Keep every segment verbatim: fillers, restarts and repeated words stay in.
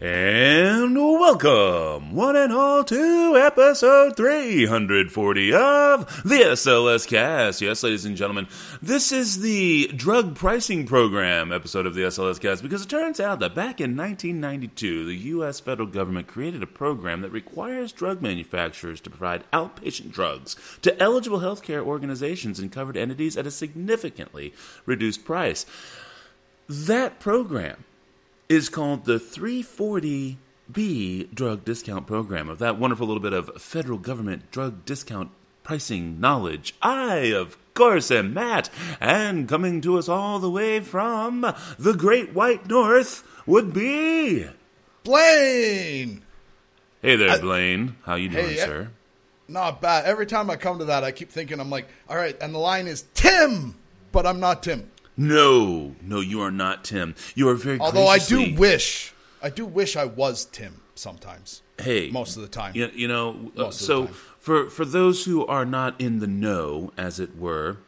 And welcome, one and all, to episode three forty of the S L S Cast. Yes, ladies and gentlemen, this is the Drug Pricing Program episode of the S L S Cast, because it turns out that back in nineteen ninety-two, the U S federal government created a program that requires drug manufacturers to provide outpatient drugs to eligible healthcare organizations and covered entities at a significantly reduced price. That program is called the three forty B drug discount program. Of that wonderful little bit of federal government drug discount pricing knowledge, I, of course, am Matt, and coming to us all the way from the Great White North would be Blain. Hey there, I, Blain. How you doing, hey, sir? Not bad. Every time I come to that, I keep thinking, I'm like, all right, and the line is Tim, but I'm not Tim. No, no, you are not Tim. You are very Although graciously... I do wish... I do wish I was Tim sometimes. Hey. Most of the time. You, you know, uh, so for, for those who are not in the know, as it were,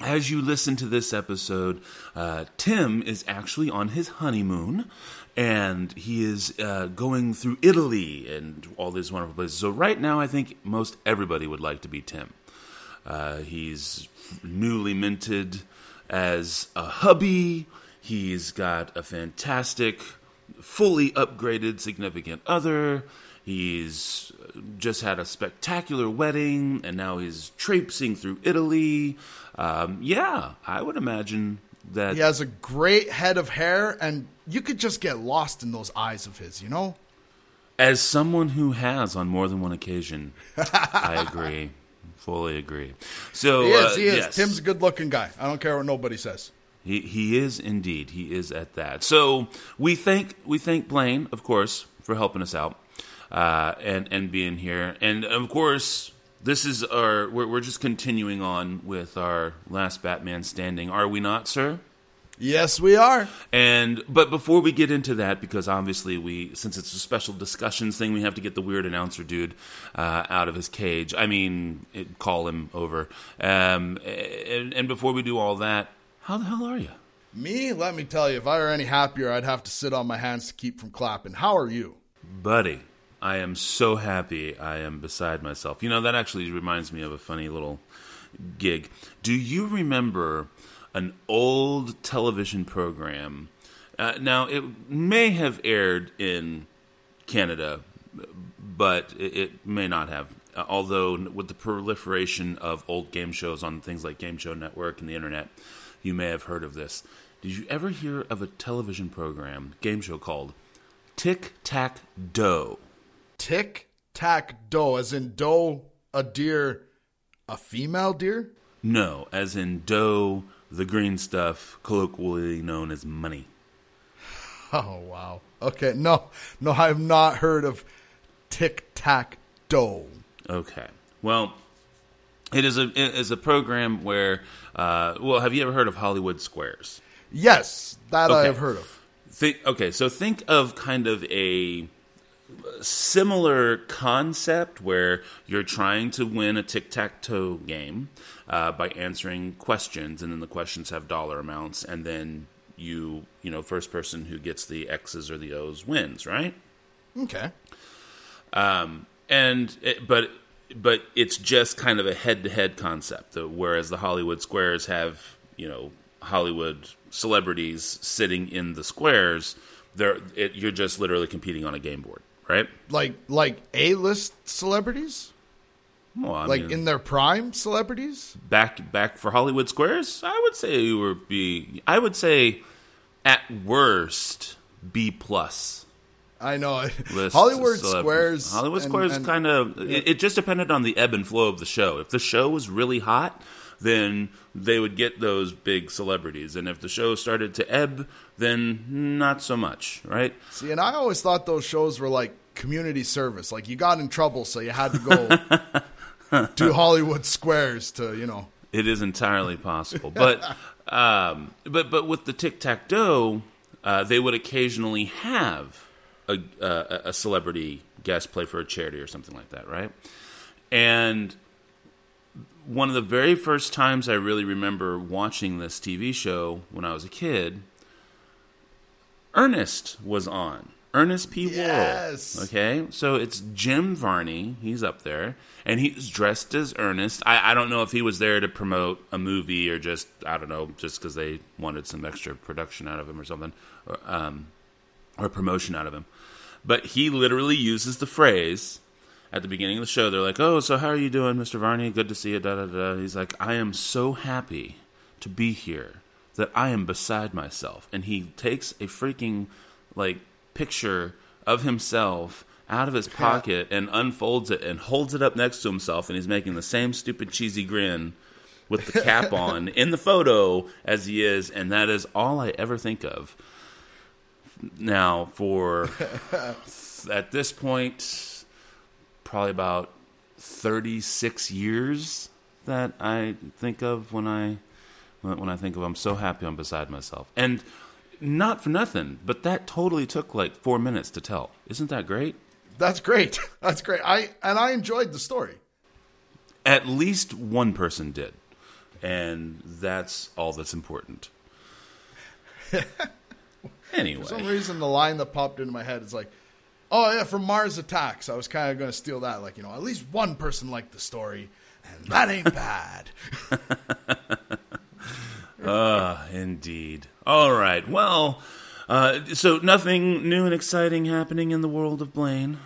as you listen to this episode, uh, Tim is actually on his honeymoon, and he is uh, going through Italy and all these wonderful places. So right now, I think most everybody would like to be Tim. Uh, he's newly minted as a hubby. He's got a fantastic... fully upgraded significant other. He's just had a spectacular wedding, and now he's traipsing through Italy. Um, yeah, I would imagine that... He has a great head of hair, and you could just get lost in those eyes of his, you know? As someone who has on more than one occasion, I agree. Fully agree. So, he is, he is. Uh, yes. Tim's a good-looking guy. I don't care what nobody says. He he is indeed. He is at that. So we thank we thank Blain, of course, for helping us out uh, and and being here. And of course, this is our we're we're just continuing on with our last Batman standing. Are we not, sir? Yes, we are. And but before we get into that, because obviously we since it's a special discussions thing, we have to get the weird announcer dude uh, out of his cage. I mean, it, call him over. Um, and, and before we do all that. How the hell are you? Me? Let me tell you, if I were any happier, I'd have to sit on my hands to keep from clapping. How are you? Buddy, I am so happy. I am beside myself. You know, that actually reminds me of a funny little gig. Do you remember an old television program? Uh, now, it may have aired in Canada, but it, it may not have. Uh, although, with the proliferation of old game shows on things like Game Show Network and the internet... You may have heard of this. Did you ever hear of a television program, game show called Tic Tac Doe? Tic Tac Doe, as in doe, a deer, a female deer? No, as in doe, the green stuff, colloquially known as money. Oh, wow. Okay, no, no, I have not heard of Tic Tac Doe. Okay, well... It is a it is a program where, uh, well, have you ever heard of Hollywood Squares? Yes, that okay. I have heard of. Think, okay, so think of kind of a similar concept where you're trying to win a tic-tac-toe game uh, by answering questions, and then the questions have dollar amounts, and then you, you know, first person who gets the X's or the O's wins, right? Okay. Um, and, it, but... But it's just kind of a head-to-head concept, whereas the Hollywood Squares have, you know, Hollywood celebrities sitting in the squares. They're, it, you're just literally competing on a game board, right? Like like A-list celebrities? Well, I like mean, in their prime celebrities? Back back for Hollywood Squares, I would say you would be. I would say at worst B plus. I know. Hollywood Squares. Hollywood and, Squares and, kind of... Yeah. It, it just depended on the ebb and flow of the show. If the show was really hot, then they would get those big celebrities. And if the show started to ebb, then not so much, right? See, and I always thought those shows were like community service. Like, you got in trouble, so you had to go to Hollywood Squares to, you know... It is entirely possible. but, um, but, but with the tic-tac-toe, uh, they would occasionally have... A, uh, a celebrity guest play for a charity or something like that, right? And one of the very first times I really remember watching this T V show when I was a kid, Ernest was on. Ernest P. Yes. Worrell. Okay, so it's Jim Varney. He's up there, and he's dressed as Ernest. I, I don't know if he was there to promote a movie or just, I don't know, just because they wanted some extra production out of him or something, or, um, or promotion out of him. But he literally uses the phrase at the beginning of the show. They're like, "Oh, so how are you doing, Mister Varney? Good to see you." Da da da. He's like, "I am so happy to be here that I am beside myself," and he takes a freaking like. picture of himself out of his pocket and unfolds it and holds it up next to himself, and he's making the same stupid cheesy grin with the cap on in the photo as he is, and that is all I ever think of now for at this point probably about thirty-six years that I think of when I when I think of I'm so happy I'm beside myself. And not for nothing, but that totally took like four minutes to tell. Isn't that great? That's great. That's great. I and I enjoyed the story. At least one person did. And that's all that's important. Anyway. For some reason, the line that popped into my head is like, oh, yeah, from Mars Attacks. I was kind of going to steal that. Like, you know, at least one person liked the story, and that ain't bad. Ah, uh, indeed. All right. Well, uh, so nothing new and exciting happening in the world of Blain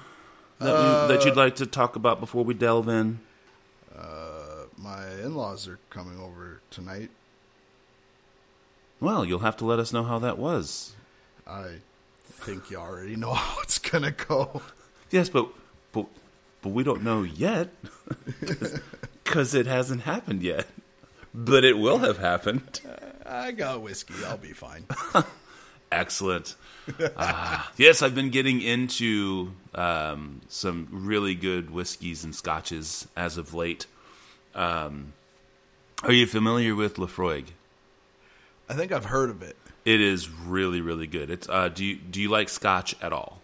that, uh, we, that you'd like to talk about before we delve in? Uh, my in-laws are coming over tonight. Well, you'll have to let us know how that was. I think you already know how it's going to go. Yes, but, but but we don't know yet because it hasn't happened yet. But it will have happened. I got whiskey. I'll be fine. Excellent. Uh, yes, I've been getting into um, some really good whiskeys and scotches as of late. Um, are you familiar with Laphroaig? I think I've heard of it. It is really, really good. It's. Uh, do you do you like scotch at all?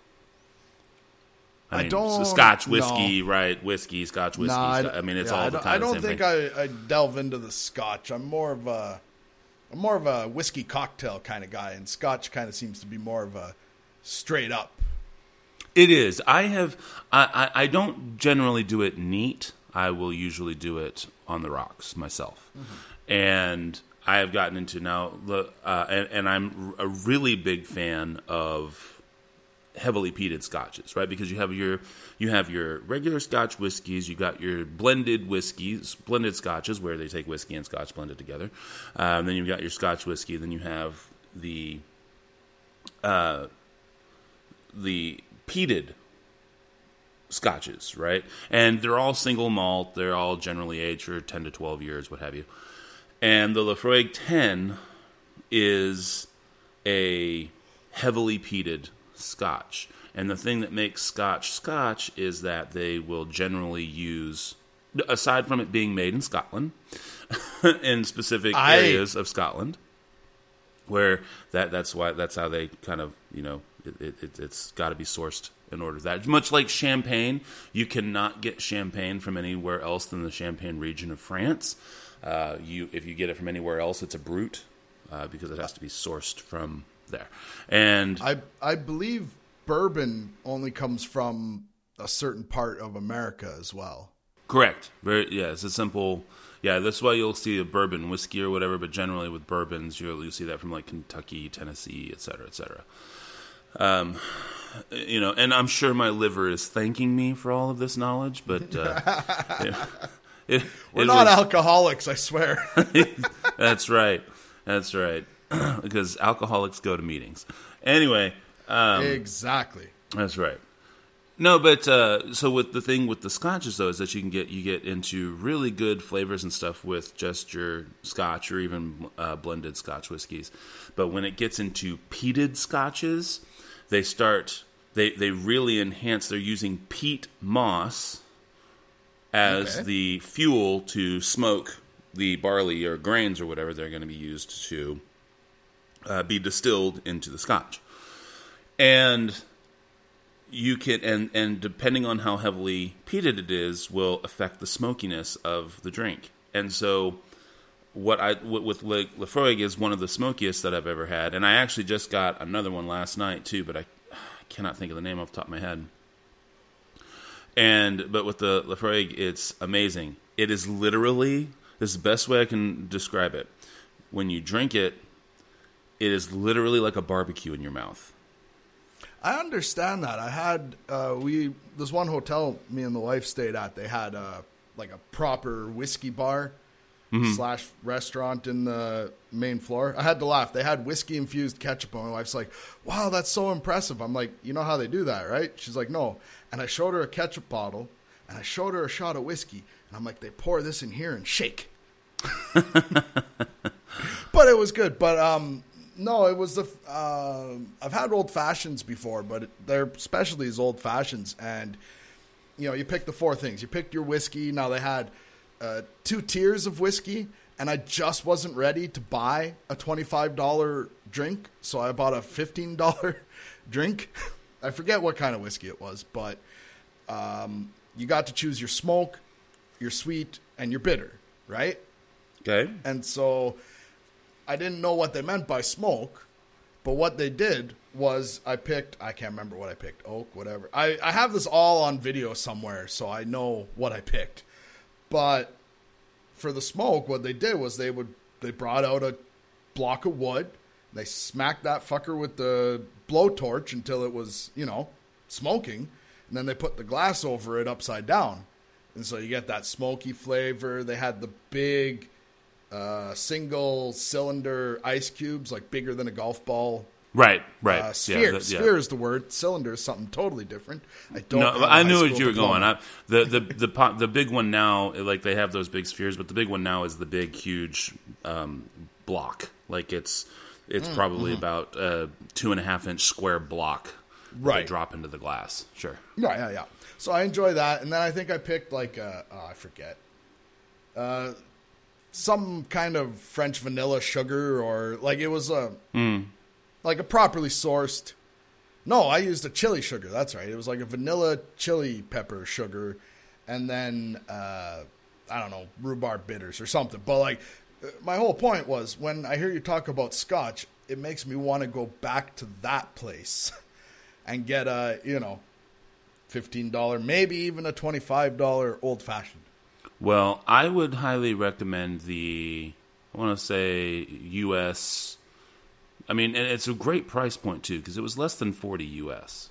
I, I mean, don't. So scotch whiskey, no. right? Whiskey, scotch whiskey. Nah, sc- I, I mean, it's yeah, all the kind of same thing. I don't think I, I delve into the scotch. I'm more of a, I'm more of a whiskey cocktail kind of guy, and scotch kind of seems to be more of a straight up. It is. I have. I, I, I don't generally do it neat. I will usually do it on the rocks myself, mm-hmm. and I have gotten into now. Uh, and, and I'm a really big fan of heavily peated scotches, right? Because you have your you have your regular Scotch whiskies, you got your blended whiskies, blended scotches, where they take whiskey and scotch blended together. Um, then you've got your Scotch whiskey. Then you have the uh, the peated scotches, right? And they're all single malt. They're all generally aged for ten to twelve years, what have you. And the Laphroaig ten is a heavily peated Scotch, and the thing that makes Scotch Scotch is that they will generally use, aside from it being made in Scotland, in specific I... areas of Scotland, where that that's why that's how they kind of you know it, it, it's got to be sourced in order to that. Much like champagne, you cannot get champagne from anywhere else than the Champagne region of France. Uh, you if you get it from anywhere else, it's a brut uh, because it has to be sourced from there. And I I believe bourbon only comes from a certain part of America as well. Correct. Very, yeah, it's a simple. Yeah, that's why you'll see a bourbon whiskey or whatever. But generally with bourbons, you'll you see that from like Kentucky, Tennessee, et cetera, et cetera. Um, you know, and I'm sure my liver is thanking me for all of this knowledge, but uh, yeah, it, we're it not was, alcoholics, I swear. That's right. That's right. Because alcoholics go to meetings. Anyway. Um, exactly. That's right. No, but uh, so with the thing with the scotches, though, is that you can get you get into really good flavors and stuff with just your scotch or even uh, blended scotch whiskeys. But when it gets into peated scotches, they start, they, they really enhance. They're using peat moss as okay. the fuel to smoke the barley or grains or whatever they're going to be used to Uh, be distilled into the scotch. And you can, and, and depending on how heavily peated it is, will affect the smokiness of the drink. And so, what I what, with Laphroaig is one of the smokiest that I've ever had, and I actually just got another one last night too, but I, I cannot think of the name off the top of my head. And but with the Laphroaig, it's amazing. It is literally this is the best way I can describe it. When you drink it, it is literally like a barbecue in your mouth. I understand that. I had uh, we this one hotel me and the wife stayed at. They had a like a proper whiskey bar mm-hmm. slash restaurant in the main floor. I had to laugh. They had whiskey infused ketchup, and my wife's like, "Wow, that's so impressive." I'm like, "You know how they do that, right?" She's like, "No." And I showed her a ketchup bottle, and I showed her a shot of whiskey, and I'm like, "They pour this in here and shake." But it was good. But um. No, it was the uh, I've had old fashions before, but their specialty is old fashions, and you know you pick the four things. You picked your whiskey. Now they had uh, two tiers of whiskey, and I just wasn't ready to buy a twenty-five dollar drink, so I bought a fifteen dollar drink. I forget what kind of whiskey it was, but um, you got to choose your smoke, your sweet, and your bitter, right? Okay, and so. I didn't know what they meant by smoke, but what they did was I picked, I can't remember what I picked, oak, whatever. I, I have this all on video somewhere, so I know what I picked. But for the smoke, what they did was they would they brought out a block of wood, they smacked that fucker with the blowtorch until it was, you know, smoking, and then they put the glass over it upside down. And so you get that smoky flavor. They had the big... Uh, single cylinder ice cubes, like bigger than a golf ball. Right, right. Uh, sphere, yeah, that, yeah. Sphere is the word. Cylinder is something totally different. I don't. No, I knew what you were diploma. going. I, the the the, the, the big one now, like they have those big spheres, but the big one now is the big huge um, block. Like it's it's mm, probably mm-hmm. about a two and a half inch square block. Right. They drop into the glass. Sure. Yeah, yeah, yeah. So I enjoy that, and then I think I picked like a, oh, I forget. Uh. Some kind of French vanilla sugar, or like it was a mm. like a properly sourced. No, I used a chili sugar. That's right. It was like a vanilla chili pepper sugar, and then uh, I don't know, rhubarb bitters or something. But like my whole point was, when I hear you talk about scotch, it makes me want to go back to that place and get a you know fifteen dollar, maybe even a twenty five dollar old fashioned. Well, I would highly recommend the, I want to say, U S I mean, and it's a great price point, too, because it was less than forty U S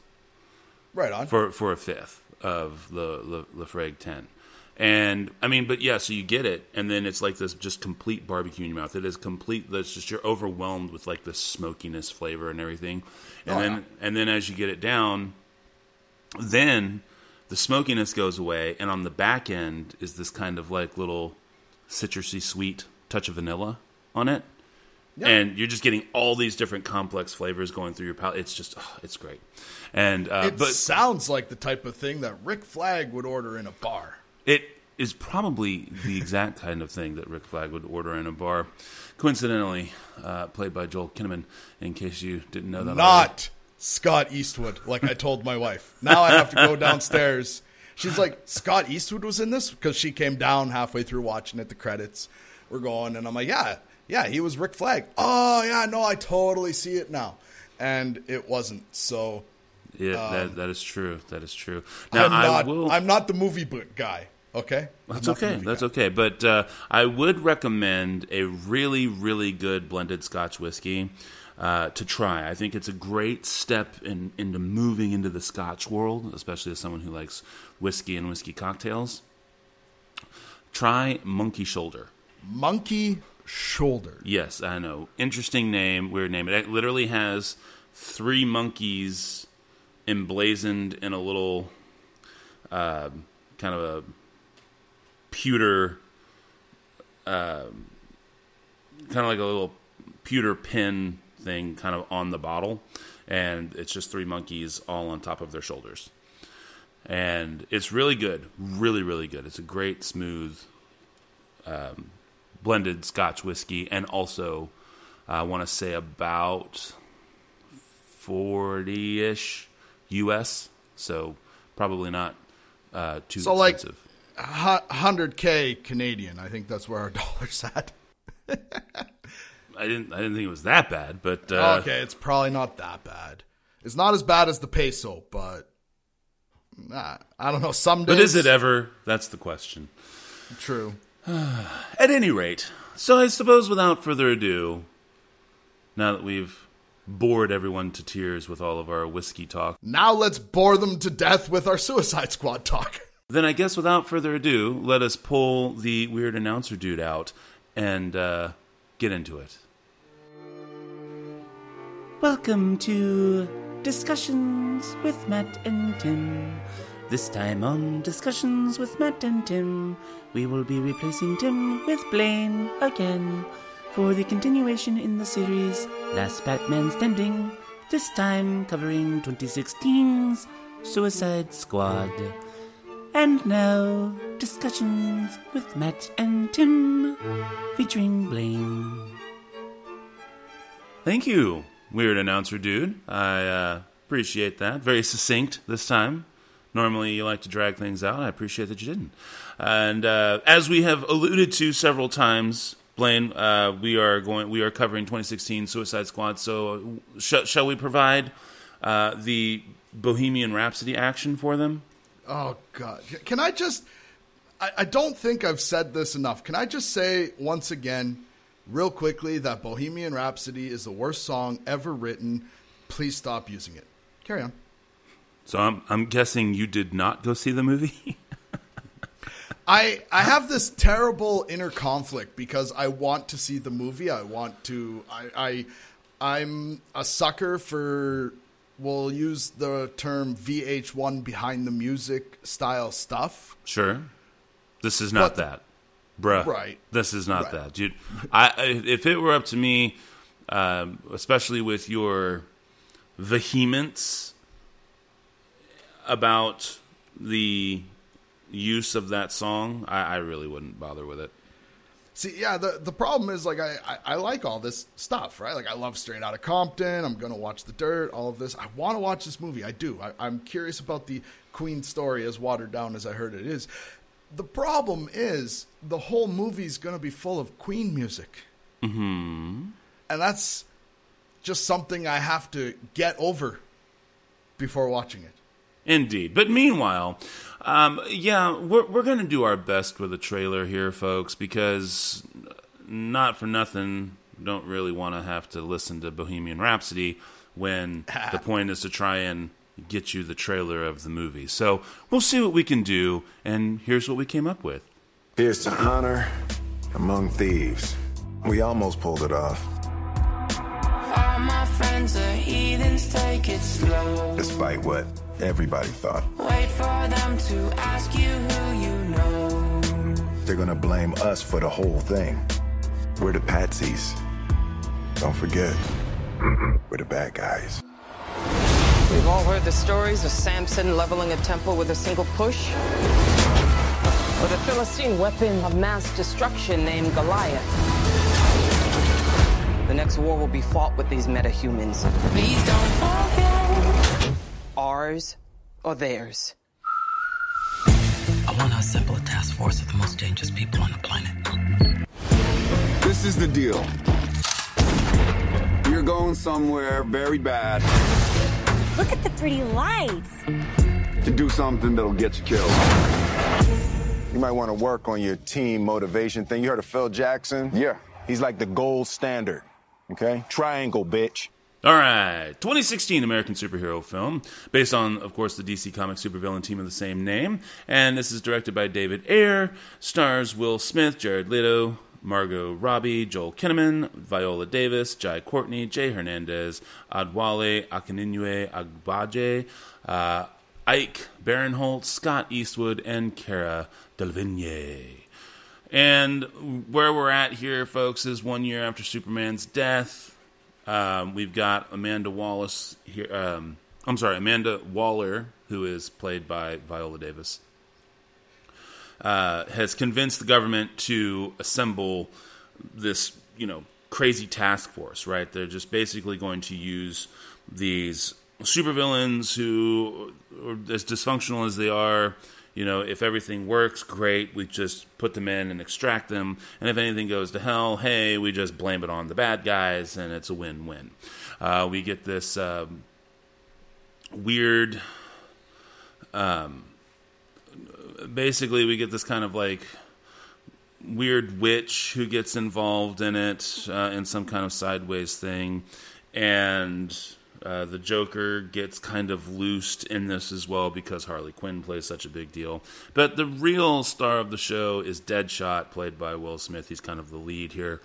Right on. For for a fifth of the Laphroaig ten. And, I mean, but yeah, so you get it, and then it's like this just complete barbecue in your mouth. It is complete, it's just you're overwhelmed with, like, the smokiness flavor and everything. And oh, then, yeah. And then as you get it down, then... the smokiness goes away, and on the back end is this kind of like little citrusy sweet touch of vanilla on it. Yep. And you're just getting all these different complex flavors going through your palate. It's just, oh, it's great. And uh, It but, sounds like the type of thing that Rick Flag would order in a bar. It is probably the exact kind of thing that Rick Flag would order in a bar. Coincidentally, uh, played by Joel Kinnaman, in case you didn't know that. Not already. Scott Eastwood, like I told my wife. Now I have to go downstairs. She's like, Scott Eastwood was in this? Because she came down halfway through watching it. The credits were going. And I'm like, yeah, yeah, he was Rick Flag. Oh, yeah, no, I totally see it now. And it wasn't. So, yeah, um, that, that is true. That is true. Now, I'm not, I will... I'm not the movie book guy. Okay? That's okay. That's guy. okay. But uh, I would recommend a really, really good blended Scotch whiskey. Uh, to try. I think it's a great step in, into moving into the Scotch world, especially as someone who likes whiskey and whiskey cocktails. Try Monkey Shoulder. Monkey Shoulder. Yes, I know. Interesting name, weird name. It literally has three monkeys emblazoned in a little uh, kind of a pewter, uh, kind of like a little pewter pin thing kind of on the bottle, and it's just three monkeys all on top of their shoulders, and it's really good, really really good. It's a great smooth um, blended Scotch whiskey, and also I uh, want to say about forty-ish U S so probably not uh, too so expensive. So like one hundred K Canadian, I think that's where our dollar's at. I didn't I didn't think it was that bad, but uh, okay, it's probably not that bad. It's not as bad as the peso, but nah, I don't know. Some days, but is it ever? That's the question. True. At any rate, so I suppose without further ado, now that we've bored everyone to tears with all of our whiskey talk, now let's bore them to death with our Suicide Squad talk. Then I guess without further ado, let us pull the weird announcer dude out and uh, get into it. Welcome to Discussions with Matt and Tim. This time on Discussions with Matt and Tim, we will be replacing Tim with Blain again for the continuation in the series Last Batman Standing, this time covering twenty sixteen's Suicide Squad. And now, Discussions with Matt and Tim, featuring Blain. Thank you, weird announcer dude. I uh, appreciate that. Very succinct this time. Normally, you like to drag things out. I appreciate that you didn't. And uh, as we have alluded to several times, Blain, uh, we are going. We are covering twenty sixteen Suicide Squad. So, sh- shall we provide uh, the Bohemian Rhapsody action for them? Oh God! Can I just? I, I don't think I've said this enough. Can I just say once again, real quickly, that Bohemian Rhapsody is the worst song ever written. Please stop using it. Carry on. So I'm I'm guessing you did not go see the movie? I I have this terrible inner conflict because I want to see the movie. I want to I, I I'm a sucker for, we'll use the term V H one behind the music style stuff. Sure. This is not but, that. Bruh. Right. This is not right. that. Dude, I if it were up to me, um, especially with your vehemence about the use of that song, I, I really wouldn't bother with it. See, yeah, the the problem is, like, I, I, I like all this stuff, right? Like, I love Straight Outta Compton. I'm going to watch The Dirt, all of this. I want to watch this movie. I do. I, I'm curious about the Queen story, as watered down as I heard it is. The problem is the whole movie's going to be full of Queen music. Mm-hmm. And that's just something I have to get over before watching it. Indeed. But meanwhile, um, yeah, we're, we're going to do our best with a trailer here, folks, because not for nothing, don't really want to have to listen to Bohemian Rhapsody when the point is to try and get you the trailer of the movie. So we'll see what we can do, and here's what we came up with. Here's to honor among thieves. We almost pulled it off. All my friends are heathens, take it slow. Despite what everybody thought. Wait for them to ask you who you know. They're gonna blame us for the whole thing. We're the patsies. Don't forget, we're the bad guys. We've all heard the stories of Samson leveling a temple with a single push, or the Philistine weapon of mass destruction named Goliath. The next war will be fought with these metahumans. Please don't forget. Ours or theirs. I want to assemble a task force of the most dangerous people on the planet. This is the deal. You're going somewhere very bad. Look at the pretty lights. To do something that'll get you killed. You might want to work on your team motivation thing. You heard of Phil Jackson? Yeah. He's like the gold standard. Okay? Triangle, bitch. All right, twenty sixteen American superhero film, based on, of course, the D C Comics supervillain team of the same name. And this is directed by David Ayer, stars Will Smith, Jared Leto, Margot Robbie, Joel Kinnaman, Viola Davis, Jai Courtney, Jay Hernandez, Adwale Akininue-Agbaje, uh, Ike Barinholtz, Scott Eastwood, and Cara Delevingne. And where we're at here, folks, is one year after Superman's death. Um, we've got Amanda Wallace here. Um, I'm sorry, Amanda Waller, who is played by Viola Davis, uh, has convinced the government to assemble this, you know, crazy task force. Right? They're just basically going to use these supervillains who, or as dysfunctional as they are, you know, if everything works, great, we just put them in and extract them. And if anything goes to hell, hey, we just blame it on the bad guys, and it's a win-win. Uh, we get this um, weird... Um, basically, we get this kind of, like, weird witch who gets involved in it uh, in some kind of sideways thing. And... Uh, the Joker gets kind of loosed in this as well because Harley Quinn plays such a big deal. But the real star of the show is Deadshot, played by Will Smith. He's kind of the lead here.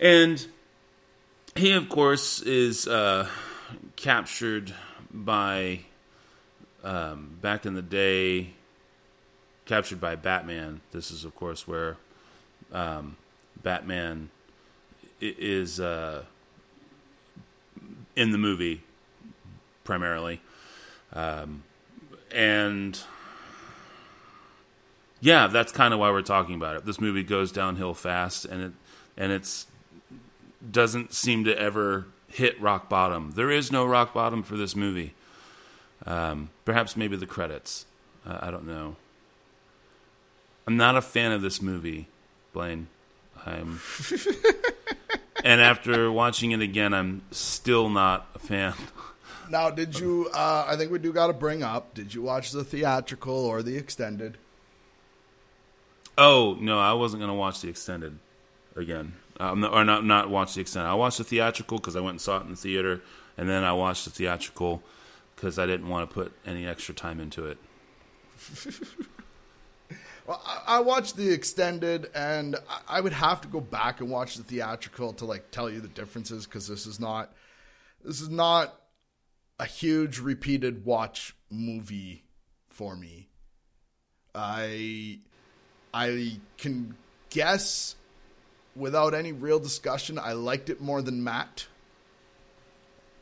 And he, of course, is uh, captured by, um, back in the day, captured by Batman. This is, of course, where um, Batman is... Uh, in the movie, primarily. Um, and, yeah, that's kind of why we're talking about it. This movie goes downhill fast, and it and it's doesn't seem to ever hit rock bottom. There is no rock bottom for this movie. Um, perhaps maybe the credits. Uh, I don't know. I'm not a fan of this movie, Blain. I'm... And after watching it again, I'm still not a fan. Now, did you, uh, I think we do got to bring up, did you watch the theatrical or the extended? Oh, no, I wasn't going to watch the extended again. Um, or not not watch the extended. I watched the theatrical because I went and saw it in the theater. And then I watched the theatrical because I didn't want to put any extra time into it. Well, I watched the extended, and I would have to go back and watch the theatrical to like tell you the differences, because this is not this is not a huge repeated watch movie for me. I I can guess without any real discussion, I liked it more than Matt.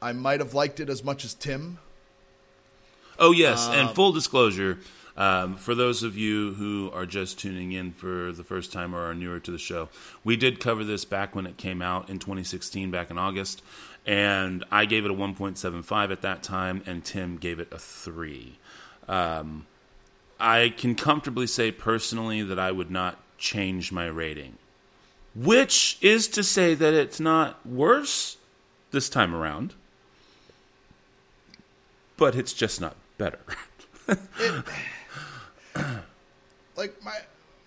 I might have liked it as much as Tim. Oh yes, um, and full disclosure. Um, for those of you who are just tuning in for the first time or are newer to the show, we did cover this back when it came out in twenty sixteen, back in August, and I gave it a one point seven five at that time, and Tim gave it a three. Um, I can comfortably say personally that I would not change my rating, which is to say that it's not worse this time around, but it's just not better. it, Like, my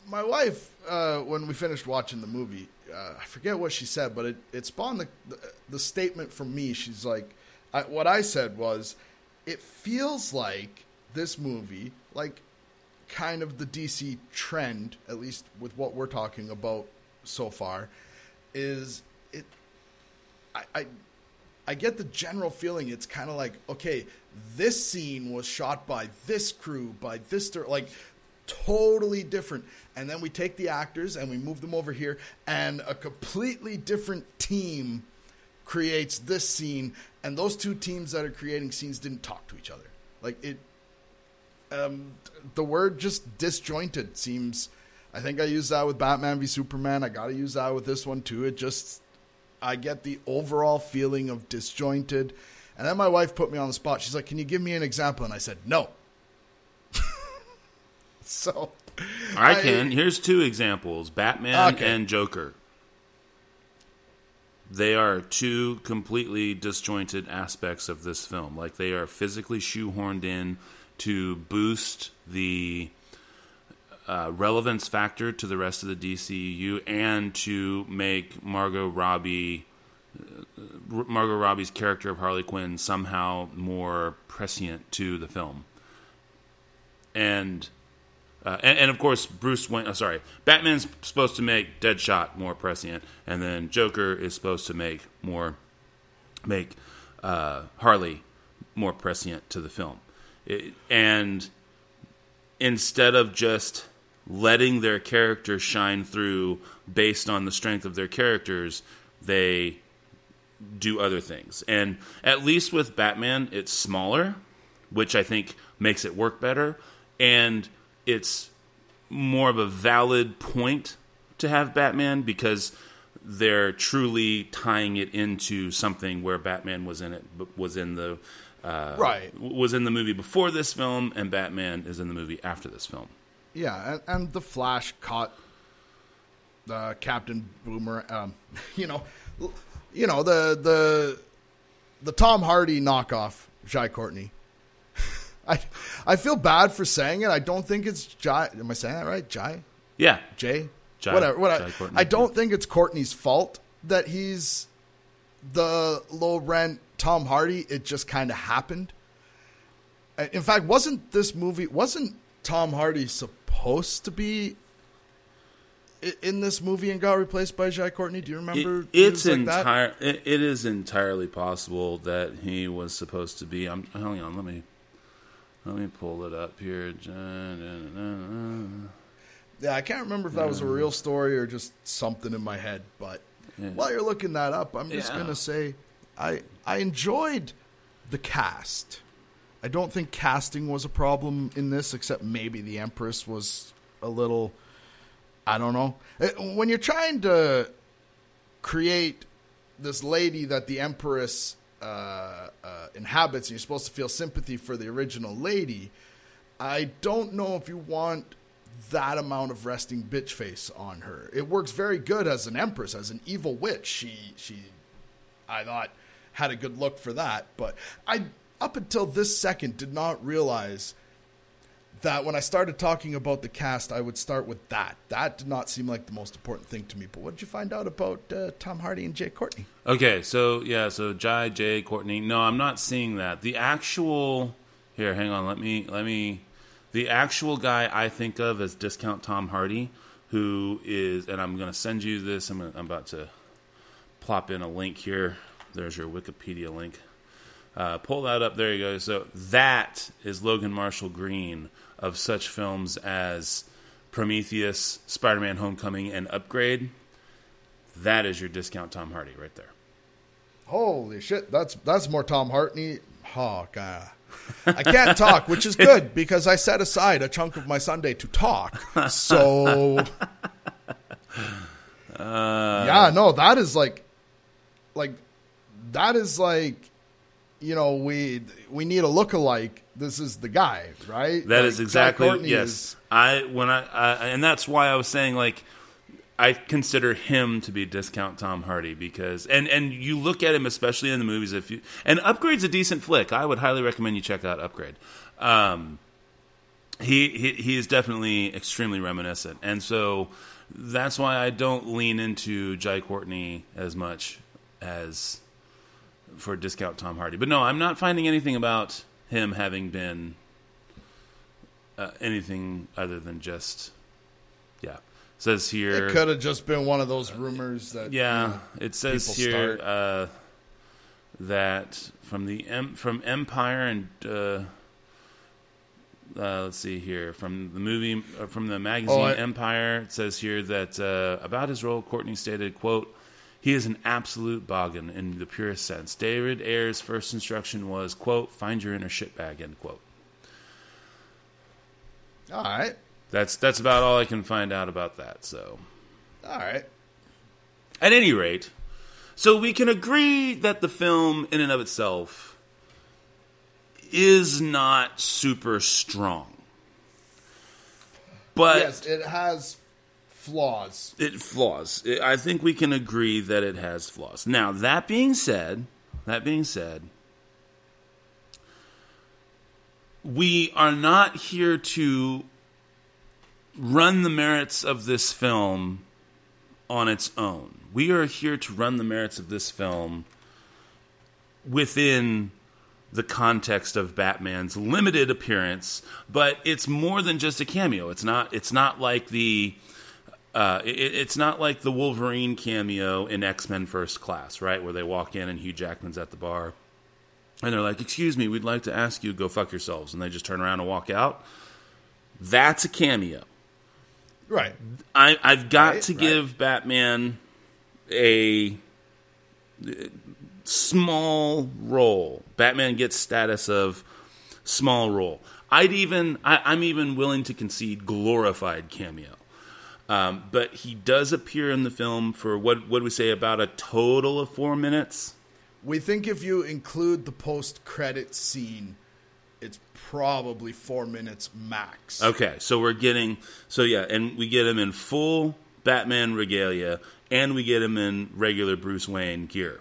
my wife, uh, when we finished watching the movie, uh, I forget what she said, but it, it spawned the, the the statement from me. She's like, I, what I said was, it feels like this movie, like kind of the D C trend, at least with what we're talking about so far, is it. I I, I get the general feeling it's kind of like, okay, this scene was shot by this crew, by this, like... totally different, and then we take the actors and we move them over here, and a completely different team creates this scene, and those two teams that are creating scenes didn't talk to each other. Like, it um the word just disjointed seems, I think I used that with Batman v Superman, I gotta use that with this one too. It just, I get the overall feeling of disjointed. And then my wife put me on the spot. She's like, can you give me an example? And I said no. So, I can. I, Here's two examples: Batman okay. and Joker. They are two completely disjointed aspects of this film. Like, they are physically shoehorned in to boost the uh, relevance factor to the rest of the D C U, and to make Margot Robbie, uh, Margot Robbie's character of Harley Quinn, somehow more prescient to the film. And. Uh, and, and, of course, Bruce Wayne... Oh, sorry. Batman's supposed to make Deadshot more prescient, and then Joker is supposed to make more... make uh, Harley more prescient to the film. It, and instead of just letting their characters shine through based on the strength of their characters, they do other things. And at least with Batman, it's smaller, which I think makes it work better, and... it's more of a valid point to have Batman because they're truly tying it into something where Batman was in it, was in the uh, right. was in the movie before this film, and Batman is in the movie after this film. Yeah, and, and the Flash caught uh, Captain Boomer. Um, you know, you know the the the Tom Hardy knockoff Jai Courtney. I I feel bad for saying it. I don't think it's Jai. Am I saying that right? Jai. Yeah, Jay. Jai, whatever. whatever. Jai I don't think it's Courtney's fault that he's the low rent Tom Hardy. It just kind of happened. In fact, wasn't this movie? Wasn't Tom Hardy supposed to be in this movie and got replaced by Jai Courtney? Do you remember? It, it's like entire. It, it is entirely possible that he was supposed to be. I'm hang on. Let me let me pull it up here. Yeah, I can't remember if that was a real story or just something in my head. But yeah. while you're looking that up, I'm just yeah. gonna say I I enjoyed the cast. I don't think casting was a problem in this, except maybe the Empress was a little, I don't know. When you're trying to create this lady that the Empress uh, uh, inhabits, and you're supposed to feel sympathy for the original lady, I don't know if you want that amount of resting bitch face on her. It works very good as an Empress, as an evil witch. She, she, I thought, had a good look for that, but I... up until this second, did not realize that when I started talking about the cast, I would start with that. That did not seem like the most important thing to me. But what did you find out about uh, Tom Hardy and Jai Courtney? Okay, so, yeah, so Jai, Jai, Courtney. No, I'm not seeing that. The actual... Here, hang on. Let me... let me. The actual guy I think of as Discount Tom Hardy, who is... And I'm going to send you this. I'm, gonna, I'm about to plop in a link here. There's your Wikipedia link. Uh, pull that up. There you go. So that is Logan Marshall Green of such films as Prometheus, Spider-Man Homecoming, and Upgrade. That is your Discount Tom Hardy right there. Holy shit. That's that's more Tom Hartney. Oh, God. I can't talk, which is good because I set aside a chunk of my Sunday to talk. So. Uh... Yeah, no, that is like, like, that is like. You know, we we need a lookalike. This is the guy, right? That like, is exactly yes. Is, I when I, I and that's why I was saying like I consider him to be Discount Tom Hardy because and, and you look at him especially in the movies if you and Upgrade's a decent flick. I would highly recommend you check out Upgrade. Um, he he he is definitely extremely reminiscent, and so that's why I don't lean into Jai Courtney as much as. For Discount Tom Hardy. But no, I'm not finding anything about him having been uh, anything other than just, yeah. It says here... It could have just been one of those rumors that... Yeah, you know, it says here uh, that from the M- from Empire and... Uh, uh, let's see here. From the movie, uh, from the magazine oh, I- Empire, it says here that uh, about his role, Courtney stated, quote, "He is an absolute boggin in the purest sense. David Ayer's first instruction was, quote, find your inner shitbag, end quote." All right. That's that's about all I can find out about that, so. All right. At any rate, so we can agree that the film in and of itself is not super strong. But yes, it has... Flaws. It flaws. It, I think we can agree that it has flaws. Now, that being said, that being said, we are not here to run the merits of this film on its own. We are here to run the merits of this film within the context of Batman's limited appearance, but it's more than just a cameo. It's not. It's not like the Uh, it, it's not like the Wolverine cameo in X-Men First Class, right? Where they walk in and Hugh Jackman's at the bar. And they're like, "Excuse me, we'd like to ask you to go fuck yourselves." And they just turn around and walk out. That's a cameo. Right. I, I've got right, to right. give Batman a small role. Batman gets status of small role. I'd even, I, I'm even willing to concede glorified cameo. Um, but he does appear in the film for, what would we say, about a total of four minutes? We think if you include the post-credit scene, it's probably four minutes max. Okay, so we're getting... So, yeah, and we get him in full Batman regalia, and we get him in regular Bruce Wayne gear.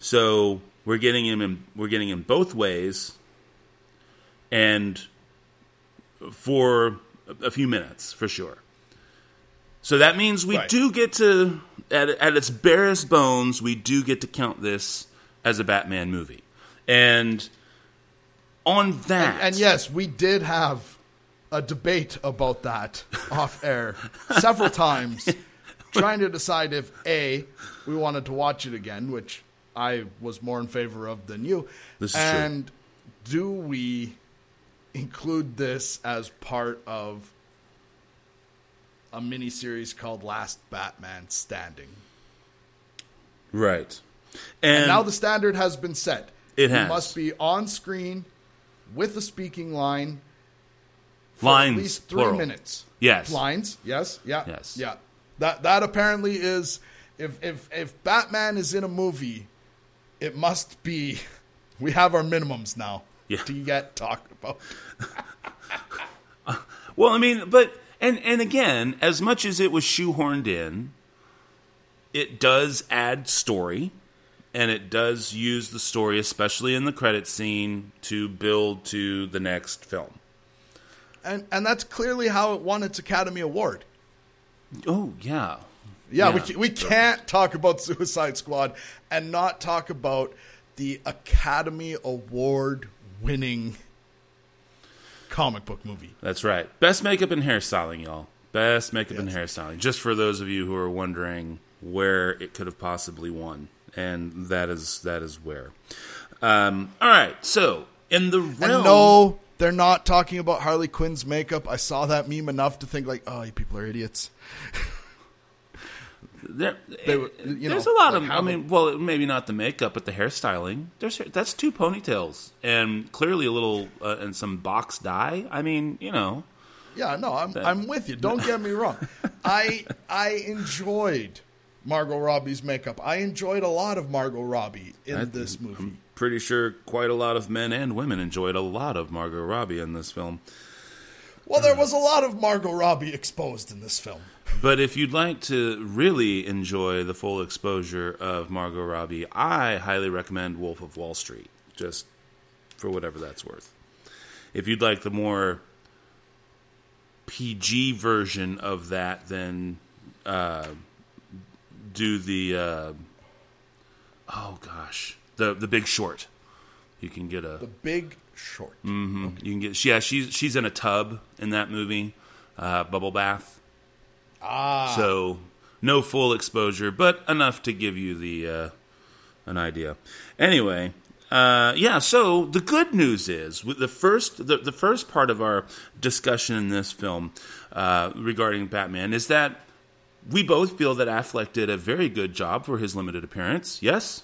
So, we're getting him in, we're getting him both ways, and for a few minutes, for sure. So that means we right. do get to, at, at its barest bones, we do get to count this as a Batman movie. And on that... And, and yes, we did have a debate about that off air several times, trying to decide if, A, we wanted to watch it again, which I was more in favor of than you. This is and true. Do we include this as part of a miniseries called Last Batman Standing? Right. And, and now the standard has been set. It has. It must be on screen with a speaking line for Lines, at least three plural. minutes. Yes. Lines, yes, yeah, yes. yeah. That that apparently is, if, if if Batman is in a movie, it must be, we have our minimums now yeah. to get talked about. Well, I mean, but... And and again, as much as it was shoehorned in, it does add story, and it does use the story, especially in the credit scene, to build to the next film. And and that's clearly how it won its Academy Award. Oh, yeah. Yeah, yeah. we we can't talk about Suicide Squad and not talk about the Academy Award winning comic book movie. That's right. Best makeup and hairstyling, y'all. Best makeup yes. and hairstyling. Just for those of you who are wondering where it could have possibly won. And that is that is where. Um, all right. So, in the realm... And no, they're not talking about Harley Quinn's makeup. I saw that meme enough to think like, oh, you people are idiots. there, they were, you there's know, a lot like of... I mean, they... well, maybe not the makeup, but the hairstyling. There's That's two ponytails. And clearly a little... Uh, and some box dye. I mean, you know. Yeah, no, I'm that... I'm with you. Don't get me wrong. I I enjoyed Margot Robbie's makeup. I enjoyed a lot of Margot Robbie in I, this movie. I'm pretty sure quite a lot of men and women enjoyed a lot of Margot Robbie in this film. Well, there was a lot of Margot Robbie exposed in this film. But if you'd like to really enjoy the full exposure of Margot Robbie, I highly recommend Wolf of Wall Street, just for whatever that's worth. If you'd like the more P G version of that, then uh, do the, uh, oh gosh, the the Big Short. You can get a... The Big Short. Mm-hmm. Okay. You can get, yeah, she's, she's in a tub in that movie, uh, Bubble Bath. Ah. So, no full exposure, but enough to give you the uh, an idea. Anyway, uh, yeah. So the good news is with the first the, the first part of our discussion in this film uh, regarding Batman is that we both feel that Affleck did a very good job for his limited appearance. Yes?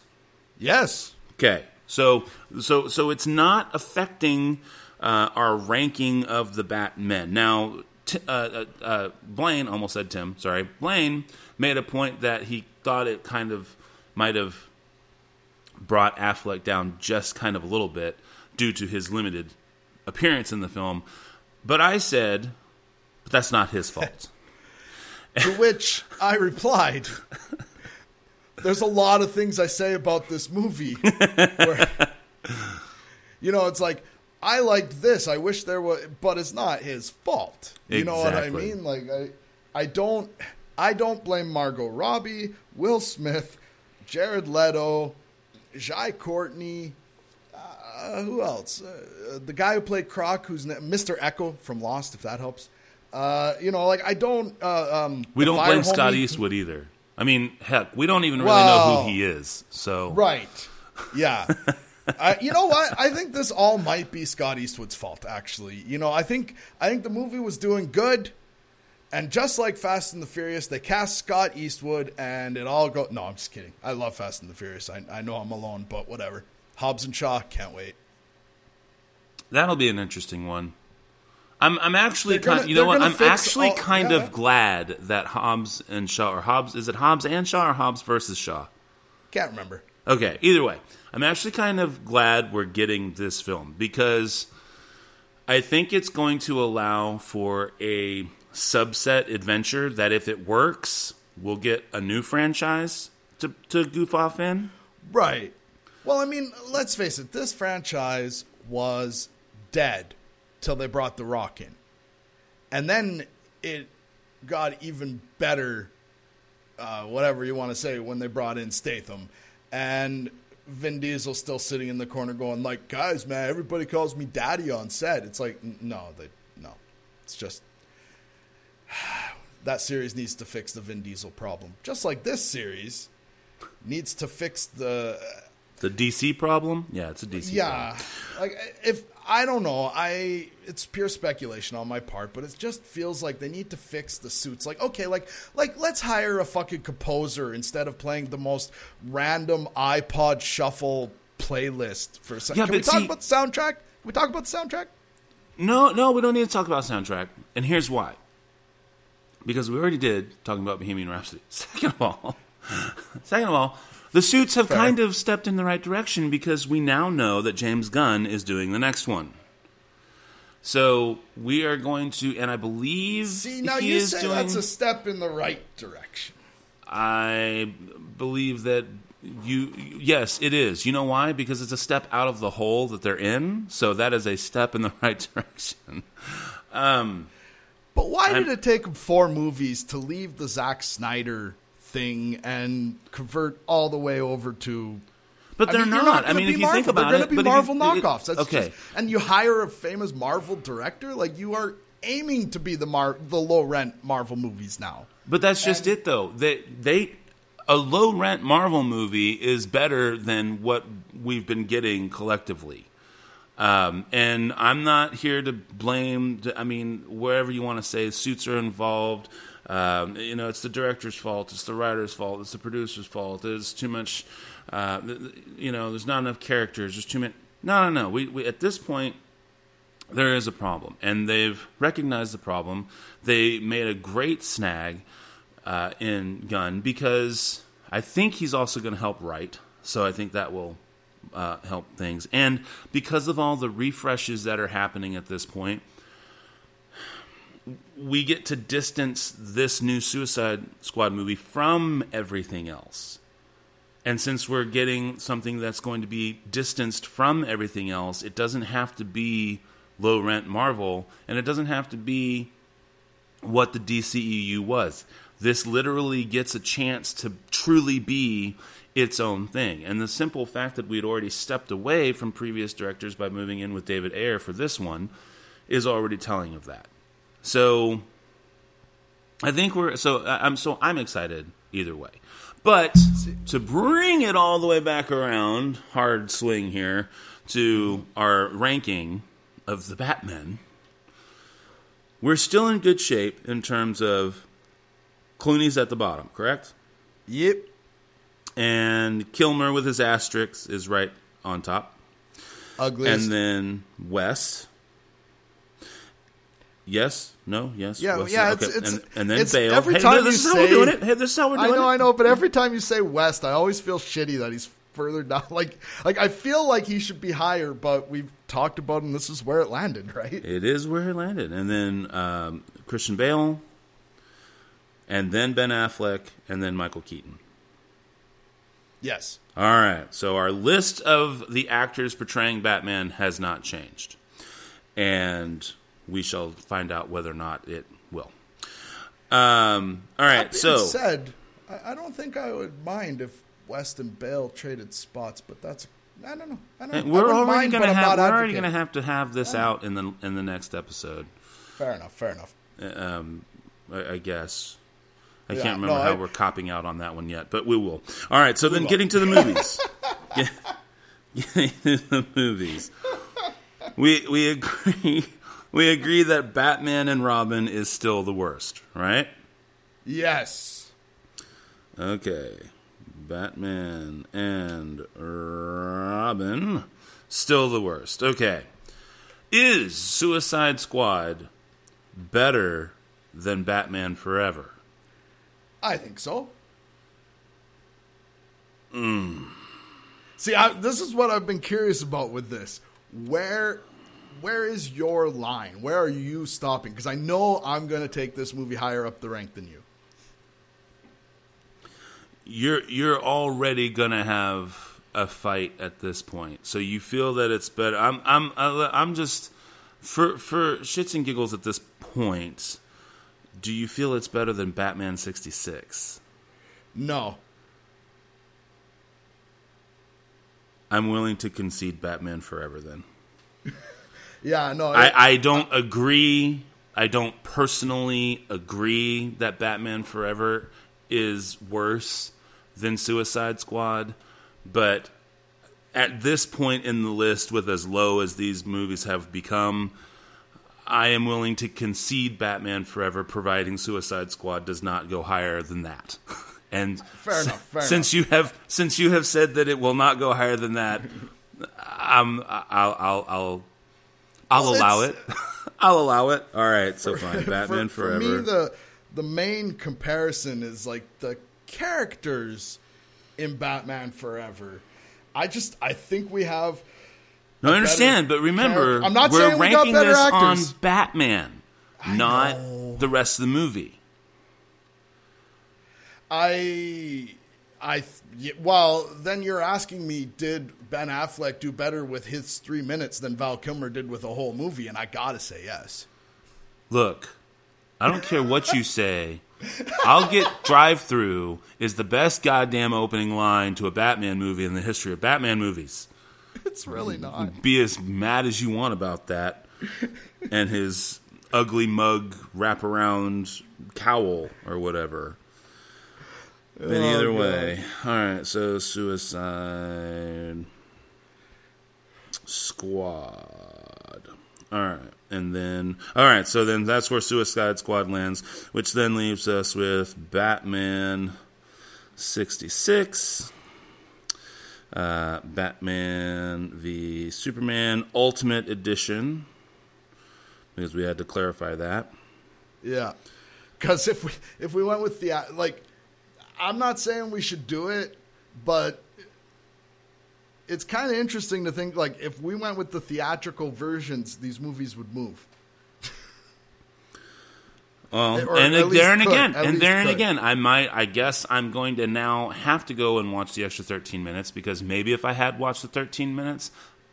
Yes. Okay. So so so it's not affecting uh, our ranking of the Batman now. T- uh, uh, uh, Blain, almost said Tim, sorry. Blain made a point that he thought it kind of might have brought Affleck down just kind of a little bit due to his limited appearance in the film. But I said, but that's not his fault. To which I replied, there's a lot of things I say about this movie. Where, you know, it's like, I liked this. I wish there was, but it's not his fault. You exactly. know what I mean? Like I, I don't, I don't blame Margot Robbie, Will Smith, Jared Leto, Jai Courtney. Uh, who else? Uh, the guy who played Croc, who's Mister Echo from Lost, if that helps. Uh, you know, like I don't. Uh, um, we don't blame homie. Scott Eastwood either. I mean, heck, we don't even really well, know who he is. So right, yeah. Uh, you know what? I think this all might be Scott Eastwood's fault, actually. You know, I think I think the movie was doing good, and just like Fast and the Furious, they cast Scott Eastwood, and it all go. No, I'm just kidding. I love Fast and the Furious. I, I know I'm alone, but whatever. Hobbs and Shaw, can't wait. That'll be an interesting one. I'm I'm actually gonna, kind. You know what? I'm actually all, kind yeah. of glad that Hobbs and Shaw, or Hobbs, is it Hobbs and Shaw or Hobbs versus Shaw? Can't remember. Okay, either way, I'm actually kind of glad we're getting this film because I think it's going to allow for a subset adventure that, if it works, we'll get a new franchise to, to goof off in. Right. Well, I mean, let's face it. This franchise was dead till they brought The Rock in. And then it got even better, uh, whatever you want to say, when they brought in Statham. And Vin Diesel's still sitting in the corner going, like, guys, man, everybody calls me daddy on set. It's like, no, they, no. It's just... that series needs to fix the Vin Diesel problem. Just like this series needs to fix the... the D C problem? Yeah, it's a D C yeah, problem. Yeah. Like, if... I don't know. I it's pure speculation on my part, but it just feels like they need to fix the suits. Like, okay, like like let's hire a fucking composer instead of playing the most random iPod shuffle playlist for a second. Yeah, Can we talk see, about the soundtrack? Can we talk about the soundtrack? No, no, we don't need to talk about soundtrack. And here's why. Because we already did talking about Bohemian Rhapsody. Second of all, second of all, the suits have Fair. kind of stepped in the right direction because we now know that James Gunn is doing the next one. So we are going to, and I believe See, now he you is say doing, that's a step in the right direction. I believe that you, yes, it is. You know why? Because it's a step out of the hole that they're in. So that is a step in the right direction. Um, but why I'm, did it take four movies to leave the Zack Snyder thing and convert all the way over to... But they're I mean, not. not I mean, if you Marvel. think about they're it... They're going to be Marvel knockoffs. That's okay. Just, and you hire a famous Marvel director, like you are aiming to be the Mar- the low-rent Marvel movies now. But that's just and, it, though. They, they, a low-rent Marvel movie is better than what we've been getting collectively. Um, and I'm not here to blame... I mean, wherever you want to say, suits are involved... Um, you know, it's the director's fault, it's the writer's fault, it's the producer's fault, there's too much, uh, you know, there's not enough characters, there's too many, no, no, no, we, we, at this point, there is a problem, and they've recognized the problem. They made a great snag uh, in Gunn, because I think he's also going to help write, so I think that will uh, help things, and because of all the refreshes that are happening at this point, we get to distance this new Suicide Squad movie from everything else. And since we're getting something that's going to be distanced from everything else, it doesn't have to be low-rent Marvel, and it doesn't have to be what the D C E U was. This literally gets a chance to truly be its own thing. And the simple fact that we'd already stepped away from previous directors by moving in with David Ayer for this one is already telling of that. So, I think we're so I'm so I'm excited either way. But to bring it all the way back around, hard swing here to our ranking of the Batman. We're still in good shape in terms of Clooney's at the bottom, correct? Yep. And Kilmer with his asterisk is right on top. Ugliest. And then West. Yes. No. Yes. Yeah. West, yeah. Okay. It's, it's, and, and then it's Bale. Every hey, time no, this you is say, how we're doing it. Hey, this is how we're doing it. I know. It. I know. But every time you say West, I always feel shitty that he's further down. Like, like I feel like he should be higher, but we've talked about him. This is where it landed, right? It is where it landed. And then um, Christian Bale, and then Ben Affleck, and then Michael Keaton. Yes. All right. So our list of the actors portraying Batman has not changed, and we shall find out whether or not it will. Um, all right, that being so said, I, I don't think I would mind if West and Bale traded spots, but that's I don't know. I don't. We're I already going to have. We're already going to have to have this out in the in the next episode. Fair enough. Fair enough. Um, I, I guess I yeah, can't remember no, how I, we're copping out on that one yet, but we will. All right. So we then, will. getting to the movies. yeah, getting to the movies. We we agree. We agree that Batman and Robin is still the worst, right? Yes. Okay. Batman and Robin, still the worst. Okay. Is Suicide Squad better than Batman Forever? I think so. Mm. See, I, this is what I've been curious about with this. Where, where is your line? Where are you stopping? Because I know I'm going to take this movie higher up the rank than you. You're you're already going to have a fight at this point, so you feel that it's better. I'm I'm I'm just for for shits and giggles at this point. Do you feel it's better than Batman sixty-six? No. I'm willing to concede Batman Forever then. yeah, no. I, I, I don't I, agree. I don't personally agree that Batman Forever is worse than Suicide Squad. But at this point in the list, with as low as these movies have become, I am willing to concede Batman Forever, providing Suicide Squad does not go higher than that. And fair enough, fair since enough. you have since you have said that it will not go higher than that, I'm I'll I'll I'll, I'll well, allow it. I'll allow it. All right, so for, fine. Batman for, Forever. For me, the the main comparison is like the characters in Batman Forever. I just I think we have. No, I understand, but remember, I'm not we're ranking we this actors. on Batman, I not know. the rest of the movie. I, I, well, then you're asking me, did Ben Affleck do better with his three minutes than Val Kilmer did with a whole movie? And I gotta say yes. Look, I don't care what you say. I'll get drive-through is the best goddamn opening line to a Batman movie in the history of Batman movies. It's really not. Be as mad as you want about that, and his ugly mug wraparound cowl or whatever. But oh, either way, God. All right. So Suicide Squad. All right, and then all right. So then that's where Suicide Squad lands, which then leaves us with Batman sixty-six. Uh, Batman v Superman Ultimate Edition, because we had to clarify that. Yeah, because if we if we went with the like, I'm not saying we should do it, but it's kind of interesting to think like if we went with the theatrical versions, these movies would move. Um, and there and could, again, and there and could. again, I might, I guess I'm going to now have to go and watch the extra thirteen minutes, because maybe if I had watched the thirteen minutes,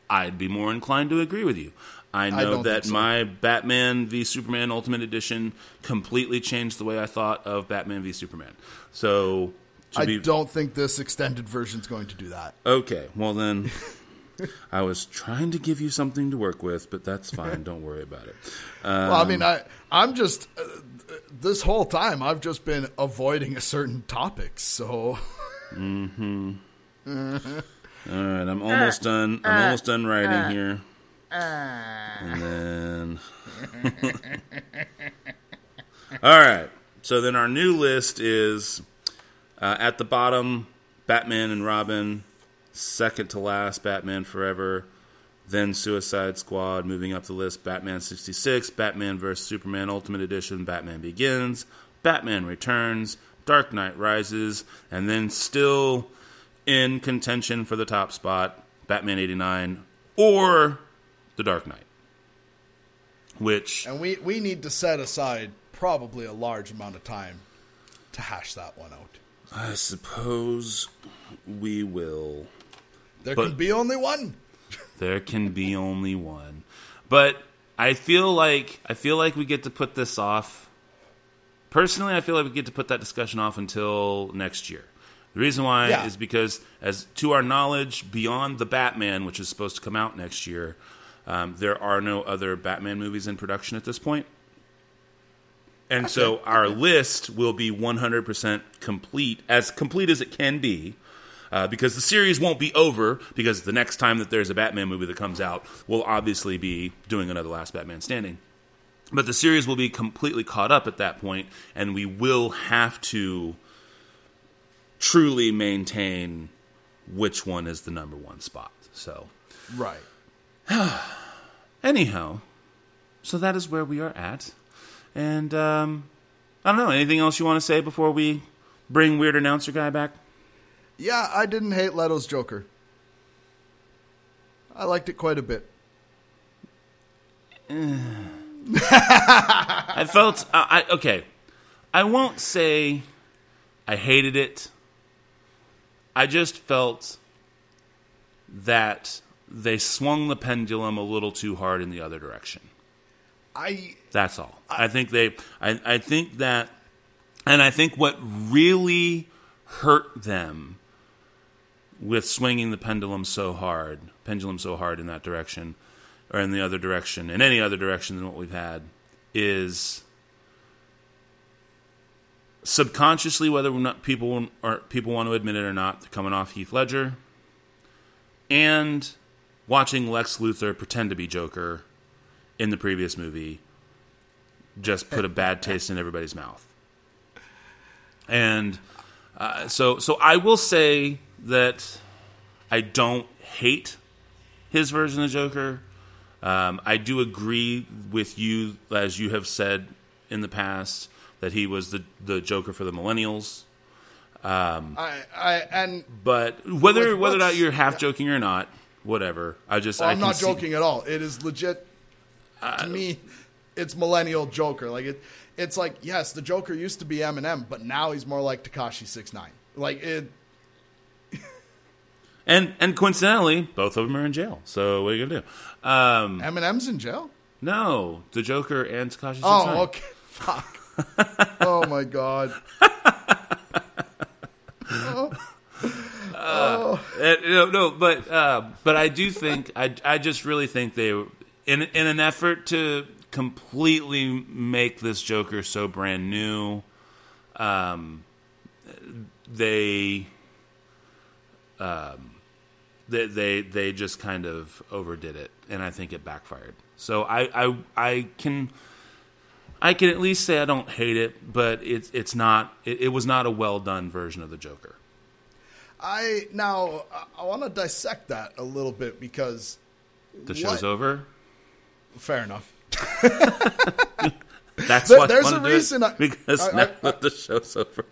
I'd be more inclined to agree with you. I know I that so. my Batman v Superman Ultimate Edition completely changed the way I thought of Batman v Superman. So to I be, don't think this extended version is going to do that. Okay. Well then I was trying to give you something to work with, but that's fine. Don't worry about it. Um, well, I mean, I, I'm just, uh, this whole time, I've just been avoiding a certain topic, so. Mm-hmm. All right, I'm almost uh, done. I'm uh, almost done writing uh, here. Uh, and then. All right, so then our new list is uh, at the bottom, Batman and Robin, second to last, Batman Forever, then Suicide Squad, moving up the list, Batman sixty-six, Batman versus. Superman Ultimate Edition, Batman Begins, Batman Returns, Dark Knight Rises, and then still in contention for the top spot, Batman eighty-nine or The Dark Knight. Which And we, we need to set aside probably a large amount of time to hash that one out. I suppose we will. There but can be only one. There can be only one. But I feel like I feel like we get to put this off. Personally, I feel like we get to put that discussion off until next year. The reason why yeah. is because, as to our knowledge, beyond the Batman, which is supposed to come out next year, um, there are no other Batman movies in production at this point. And so our list will be one hundred percent complete, as complete as it can be, uh, because the series won't be over, because the next time that there's a Batman movie that comes out, we'll obviously be doing another Last Batman Standing. But the series will be completely caught up at that point, and we will have to truly maintain which one is the number one spot. So, right. Anyhow, so that is where we are at. And, um, I don't know, anything else you want to say before we bring Weird Announcer Guy back? Yeah, I didn't hate Leto's Joker. I liked it quite a bit. I felt... I, I okay. I won't say I hated it. I just felt that they swung the pendulum a little too hard in the other direction. I... That's all. I, I think they... I, I think that... And I think what really hurt them with swinging the pendulum so hard, pendulum so hard in that direction, or in the other direction, in any other direction than what we've had, is subconsciously, whether or not people or people want to admit it or not, they're coming off Heath Ledger, and watching Lex Luthor pretend to be Joker in the previous movie just put a bad taste in everybody's mouth. And uh, so, so I will say that I don't hate his version of Joker. Um, I do agree with you, as you have said in the past, that he was the, the Joker for the millennials. Um, I, I and but whether whether or not you're half joking or not, whatever. I just well, I I'm not joking see, at all. It is legit uh, to me. It's millennial Joker, like it. It's like, yes, the Joker used to be Eminem, but now he's more like Tekashi six nine. Like it. and and coincidentally, both of them are in jail. So what are you gonna do? Um, Eminem's in jail? No, the Joker and Tekashi six nine. Oh, okay. Fuck. Oh my god. oh. Uh, oh. No, no, but uh, but I do think I I just really think they in in an effort to completely make this Joker so brand new. Um, they, um, they, they, they just kind of overdid it, and I think it backfired. So I, I, I can, I can at least say I don't hate it, but it's it's not. It, it was not a well done version of the Joker. I now I want to dissect that a little bit because the show's what? over. Fair enough. That's there, what there's a reason I, because I, now I, I, the show's over.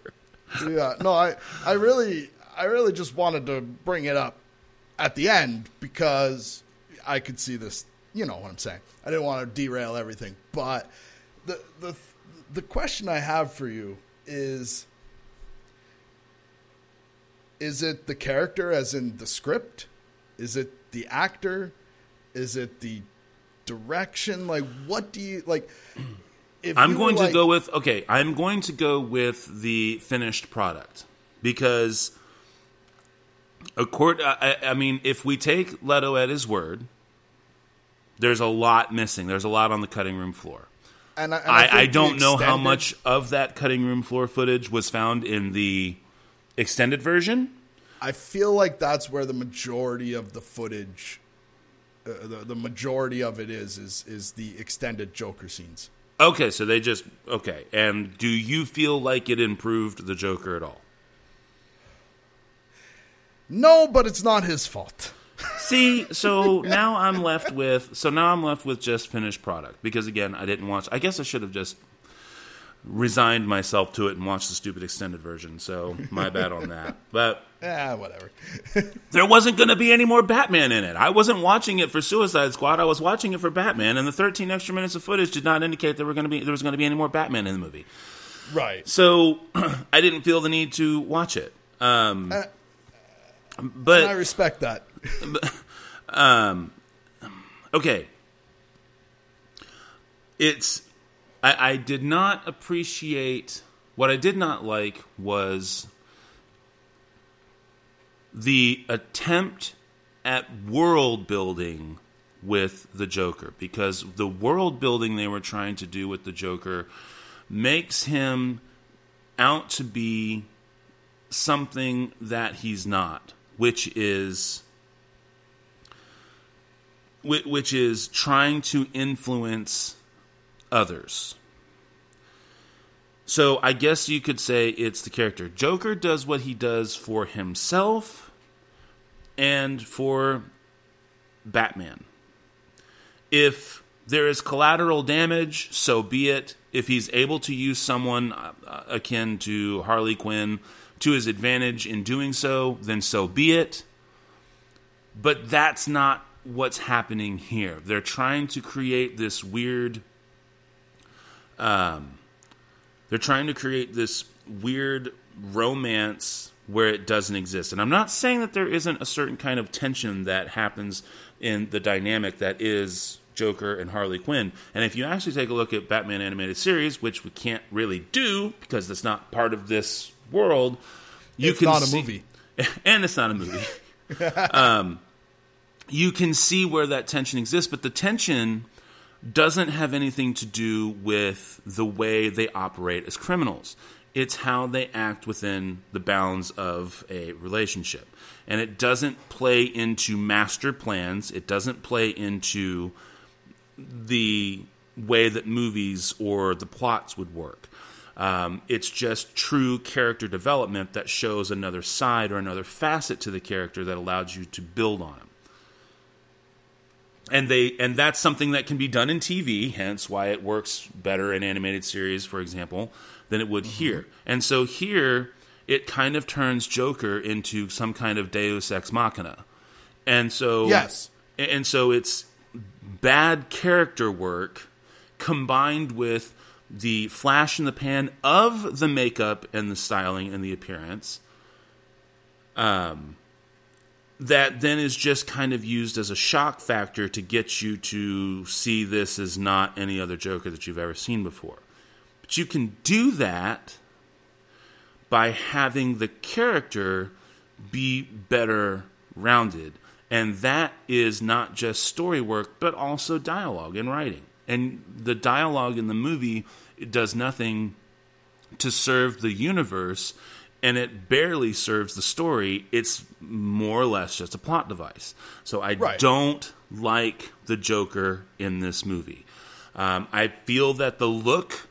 yeah, no, I, I really, I really just wanted to bring it up at the end because I could see this. You know what I'm saying? I didn't want to derail everything, but the the the question I have for you is: is it the character, as in the script? Is it the actor? Is it the direction? Like, what do you like? If I'm going to like, go with okay, I'm going to go with the finished product because, a court, I, I mean, if we take Leto at his word, there's a lot missing, there's a lot on the cutting room floor. And I, and I, I, I don't know extended, how much of that cutting room floor footage was found in the extended version. I feel like that's where the majority of the footage. Uh, the, the majority of it is, is is the extended Joker scenes. Okay, so they just... Okay, and do you feel like it improved the Joker at all? No, but it's not his fault. See, so now I'm left with... So now I'm left with just finished product. Because, again, I didn't watch... I guess I should have just resigned myself to it and watched the stupid extended version. So my bad on that. But... Ah, whatever. There wasn't going to be any more Batman in it. I wasn't watching it for Suicide Squad. I was watching it for Batman, and the thirteen extra minutes of footage did not indicate there were going to be there was going to be any more Batman in the movie. Right. So I didn't feel the need to watch it. Um, uh, but I respect that. But, um, okay. It's I, I did not appreciate what I did not like was. The attempt at world building with the Joker, because the world building they were trying to do with the Joker makes him out to be something that he's not, which is which is trying to influence others. So I guess you could say it's the character. Joker does what he does for himself and for Batman. If there is collateral damage, so be it. If he's able to use someone akin to Harley Quinn to his advantage in doing so, then so be it. But that's not what's happening here. They're trying to create this weird... Um, they're trying to create this weird romance where it doesn't exist. And I'm not saying that there isn't a certain kind of tension that happens in the dynamic that is Joker and Harley Quinn. And if you actually take a look at Batman Animated Series, which we can't really do because that's not part of this world, you it's can not a see, movie. And it's not a movie. um, you can see where that tension exists, but the tension doesn't have anything to do with the way they operate as criminals. It's how they act within the bounds of a relationship. And it doesn't play into master plans. It doesn't play into the way that movies or the plots would work. Um, it's just true character development that shows another side or another facet to the character that allows you to build on him. And they and that's something that can be done in T V, hence why it works better in animated series, for example, than it would mm-hmm. here. And so here, it kind of turns Joker into some kind of Deus Ex Machina. And so yes. And so it's bad character work combined with the flash in the pan of the makeup and the styling and the appearance. Um... That then is just kind of used as a shock factor to get you to see this as not any other Joker that you've ever seen before. But you can do that by having the character be better rounded. And that is not just story work, but also dialogue and writing. And the dialogue in the movie does nothing to serve the universe, and it barely serves the story. It's more or less just a plot device. So I right. don't like the Joker in this movie. Um, I feel that the look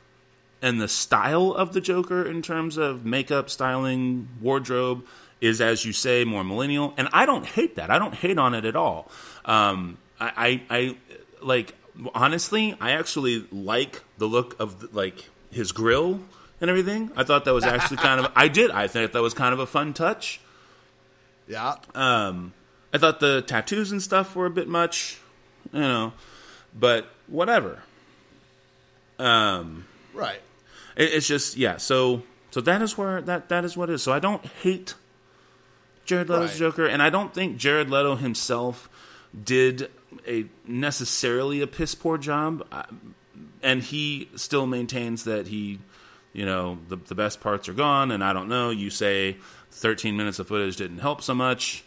and the style of the Joker in terms of makeup, styling, wardrobe is, as you say, more millennial. And I don't hate that. I don't hate on it at all. Um, I, I, I, like, honestly, I actually like the look of, like, his grill and everything. I thought that was actually kind of... I did. I thought that was kind of a fun touch. Yeah. Um, I thought the tattoos and stuff were a bit much. You know. But whatever. Um, right. It, it's just... Yeah. So so that is where... That, that is what it is. So I don't hate Jared Leto's right. Joker. And I don't think Jared Leto himself did a necessarily a piss-poor job. And he still maintains that he... You know, the the best parts are gone, and I don't know. You say thirteen minutes of footage didn't help so much,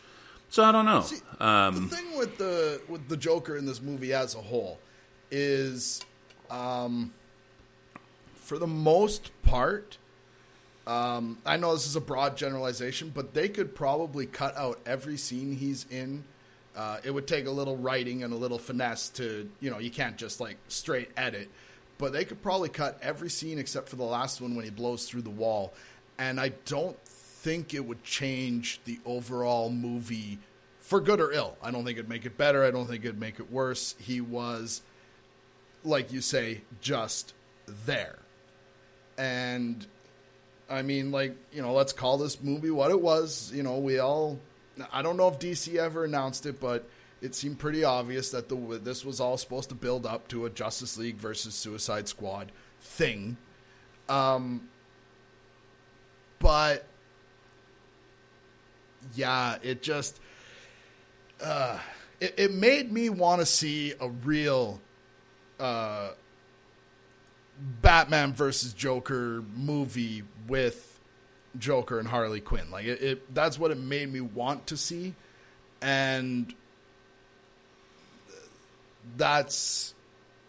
so I don't know. See, um, the thing with the with the Joker in this movie as a whole is, um, for the most part, um, I know this is a broad generalization, but they could probably cut out every scene he's in. Uh, it would take a little writing and a little finesse to, you know, you can't just like straight edit. But they could probably cut every scene except for the last one when he blows through the wall. And I don't think it would change the overall movie for good or ill. I don't think it'd make it better. I don't think it'd make it worse. He was, like you say, just there. And, I mean, like, you know, let's call this movie what it was. You know, we all... I don't know if D C ever announced it, but... It seemed pretty obvious that the this was all supposed to build up to a Justice League versus Suicide Squad thing. Um, but, yeah, it just... Uh, it, it made me want to see a real uh, Batman versus Joker movie with Joker and Harley Quinn. Like, it, it that's what it made me want to see. And... That's,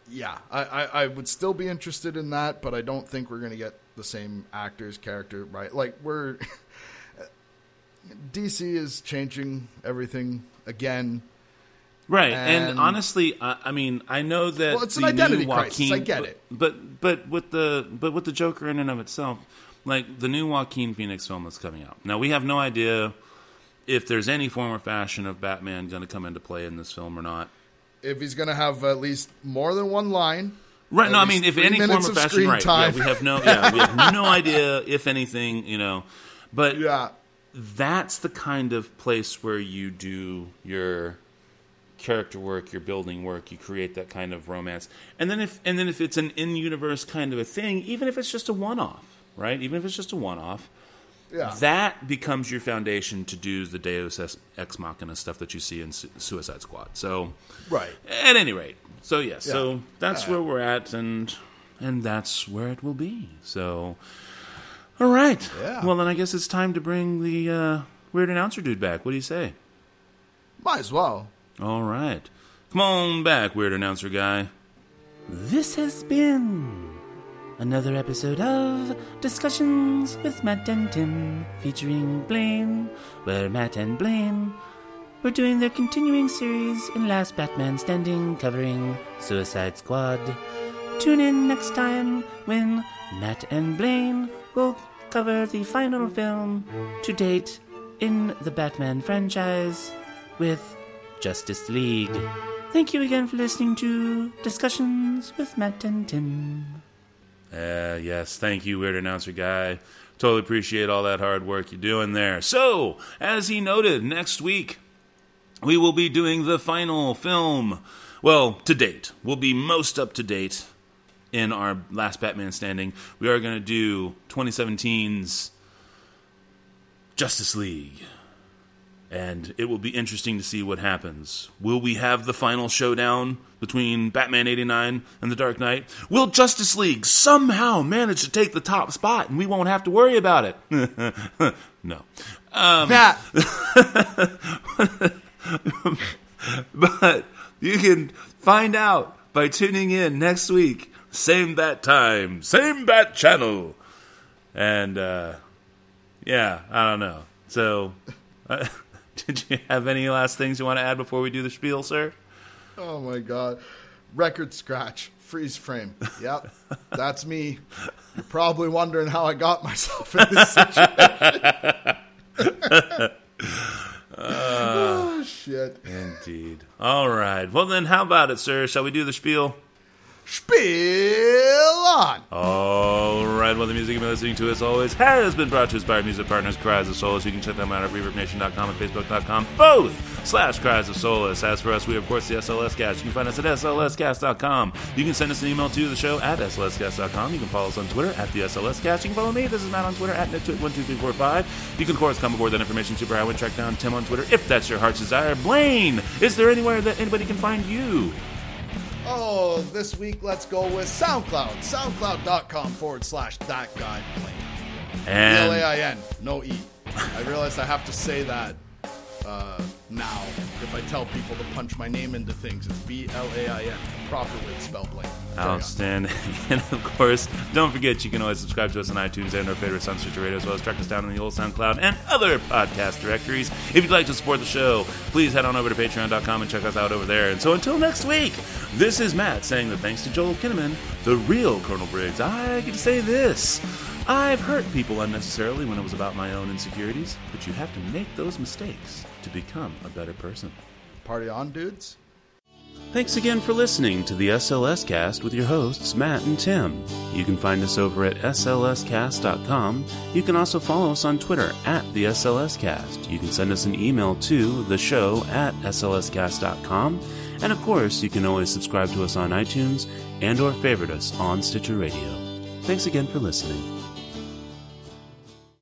yeah, I, I, I would still be interested in that, but I don't think we're going to get the same actor's character, right? Like, we're, D C is changing everything again. Right, and, and honestly, I, I mean, I know that... Well, it's an identity Joaquin, crisis, I get it. But, but, with the, but with the Joker in and of itself, like, the new Joaquin Phoenix film that's coming out. Now, we have no idea if there's any form or fashion of Batman going to come into play in this film or not. If he's going to have at least more than one line, right? No, I mean, if any form of fashion, right? Yeah, we have no, yeah, we have no idea if anything, you know. But yeah, that's the kind of place where you do your character work, your building work, you create that kind of romance. And then if and then if it's an in-universe kind of a thing, even if it's just a one-off, right? Even if it's just a one-off, yeah. that becomes your foundation to do the Deus Ex Machina stuff that you see in Su- Suicide Squad. So, right. At any rate, so yes, yeah. so that's uh, where we're at, and and that's where it will be. So, all right. Yeah. Well, then I guess it's time to bring the uh, weird announcer dude back. What do you say? Might as well. All right. Come on back, weird announcer guy. This has been another episode of Discussions with Matt and Tim, featuring Blain, where Matt and Blain were doing their continuing series in Last Batman Standing, covering Suicide Squad. Tune in next time when Matt and Blain will cover the final film to date in the Batman franchise with Justice League. Thank you again for listening to Discussions with Matt and Tim. Uh, yes, thank you, Weird Announcer Guy. Totally appreciate all that hard work you're doing there. So, as he noted, next week we will be doing the final film. Well, to date. We'll be most up to date in our Last Batman Standing. We are going to do twenty seventeen's Justice League. And it will be interesting to see what happens. Will we have the final showdown between Batman eighty-nine and The Dark Knight? Will Justice League somehow manage to take the top spot and we won't have to worry about it? No. Um, Pat! But you can find out by tuning in next week. Same bat time. Same bat channel. And, uh, yeah, I don't know. So... Uh, Did you have any last things you want to add before we do the spiel, sir? Oh, my God. Record scratch. Freeze frame. Yep. That's me. You're probably wondering how I got myself in this situation. uh, oh, shit. Indeed. All right. Well, then, how about it, sir? Shall we do the spiel? Spiel on! All right, well, the music you've been listening to, as always, has been brought to us by our music partners, Cries of Solace. You can check them out at reverb nation dot com and facebook dot com, both slash Cries of Solace. As for us, we are, of course, the S L S Cast. You can find us at S L S cast dot com. You can send us an email to the show at S L S cast dot com. You can follow us on Twitter at the S L S Cast. You can follow me. This is Matt on Twitter at Nick two one two three four five. You can, of course, come aboard that information superhighway and track down Tim on Twitter if that's your heart's desire. Blain, is there anywhere that anybody can find you? Oh, this week, let's go with SoundCloud. SoundCloud.com forward slash that guy Blain. And B L A I N, no E. I realize I have to say that uh, now. If I tell people to punch my name into things, it's B L A I N. Properly spelled Blain. Outstanding. And, of course, don't forget you can always subscribe to us on iTunes and our favorite Sunstreet Radio, as well as track us down on the old SoundCloud and other podcast directories. If you'd like to support the show, please head on over to patreon dot com and check us out over there. And so until next week, this is Matt saying that thanks to Joel Kinnaman, the real Colonel Briggs, I get to say this. I've hurt people unnecessarily when it was about my own insecurities, but you have to make those mistakes to become a better person. Party on, dudes. Thanks again for listening to the S L S Cast with your hosts, Matt and Tim. You can find us over at S L S cast dot com. You can also follow us on Twitter at the S L S Cast. You can send us an email to the show at S L S cast dot com. And of course, you can always subscribe to us on iTunes and or favorite us on Stitcher Radio. Thanks again for listening.